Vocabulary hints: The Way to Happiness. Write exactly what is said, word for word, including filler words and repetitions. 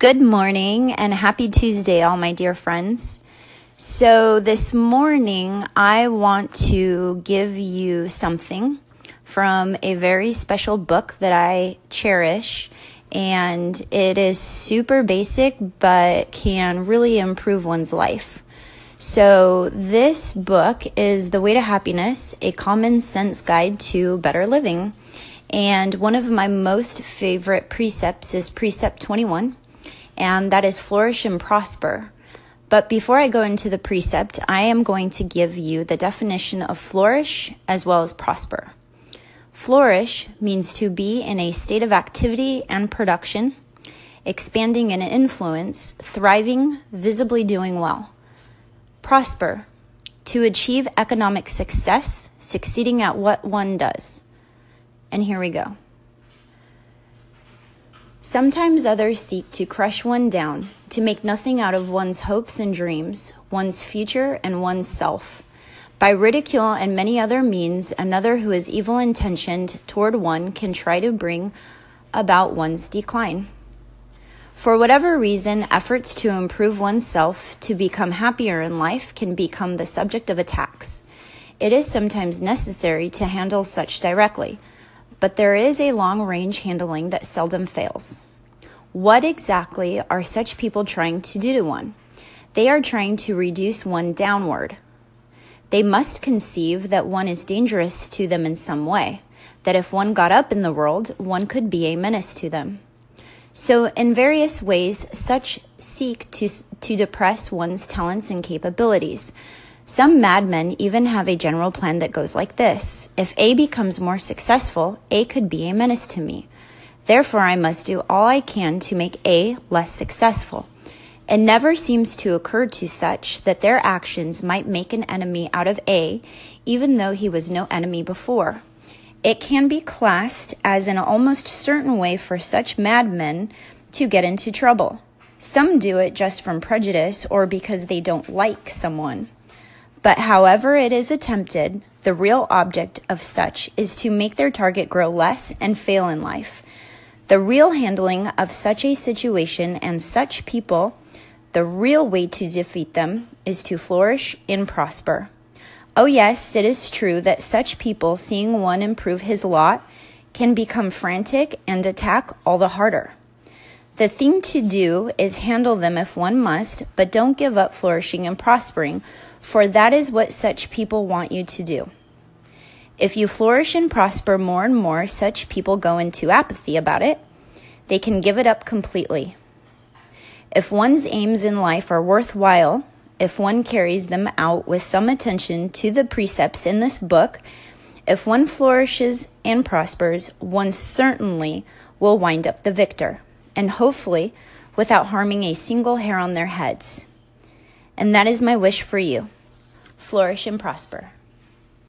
Good morning and happy Tuesday, all my dear friends. So this morning, I want to give you something from a very special book that I cherish. And it is super basic, but can really improve one's life. So this book is The Way to Happiness, a common sense guide to better living. And one of my most favorite precepts is precept twenty-one. And that is flourish and prosper. But before I go into the precept, I am going to give you the definition of flourish as well as prosper. Flourish means to be in a state of activity and production, expanding in influence, thriving, visibly doing well. Prosper, to achieve economic success, succeeding at what one does. And here we go. Sometimes others seek to crush one down, to make nothing out of one's hopes and dreams, one's future and one's self. By ridicule and many other means, another who is evil-intentioned toward one can try to bring about one's decline. For whatever reason, efforts to improve oneself, to become happier in life, can become the subject of attacks. It is sometimes necessary to handle such directly. But there is a long-range handling that seldom fails. What exactly are such people trying to do to one? They are trying to reduce one downward. They must conceive that one is dangerous to them in some way, that if one got up in the world, one could be a menace to them. So in various ways, such seek to, to depress one's talents and capabilities. Some madmen even have a general plan that goes like this. If A becomes more successful, A could be a menace to me. Therefore, I must do all I can to make A less successful. It never seems to occur to such that their actions might make an enemy out of A, even though he was no enemy before. It can be classed as an almost certain way for such madmen to get into trouble. Some do it just from prejudice or because they don't like someone. But however it is attempted, the real object of such is to make their target grow less and fail in life. The real handling of such a situation and such people, the real way to defeat them, is to flourish and prosper. Oh yes, it is true that such people, seeing one improve his lot, can become frantic and attack all the harder. The thing to do is handle them if one must, but don't give up flourishing and prospering, for that is what such people want you to do. If you flourish and prosper more and more, such people go into apathy about it. They can give it up completely. If one's aims in life are worthwhile, if one carries them out with some attention to the precepts in this book, if one flourishes and prospers, one certainly will wind up the victor, and hopefully without harming a single hair on their heads. And that is my wish for you. Flourish and prosper.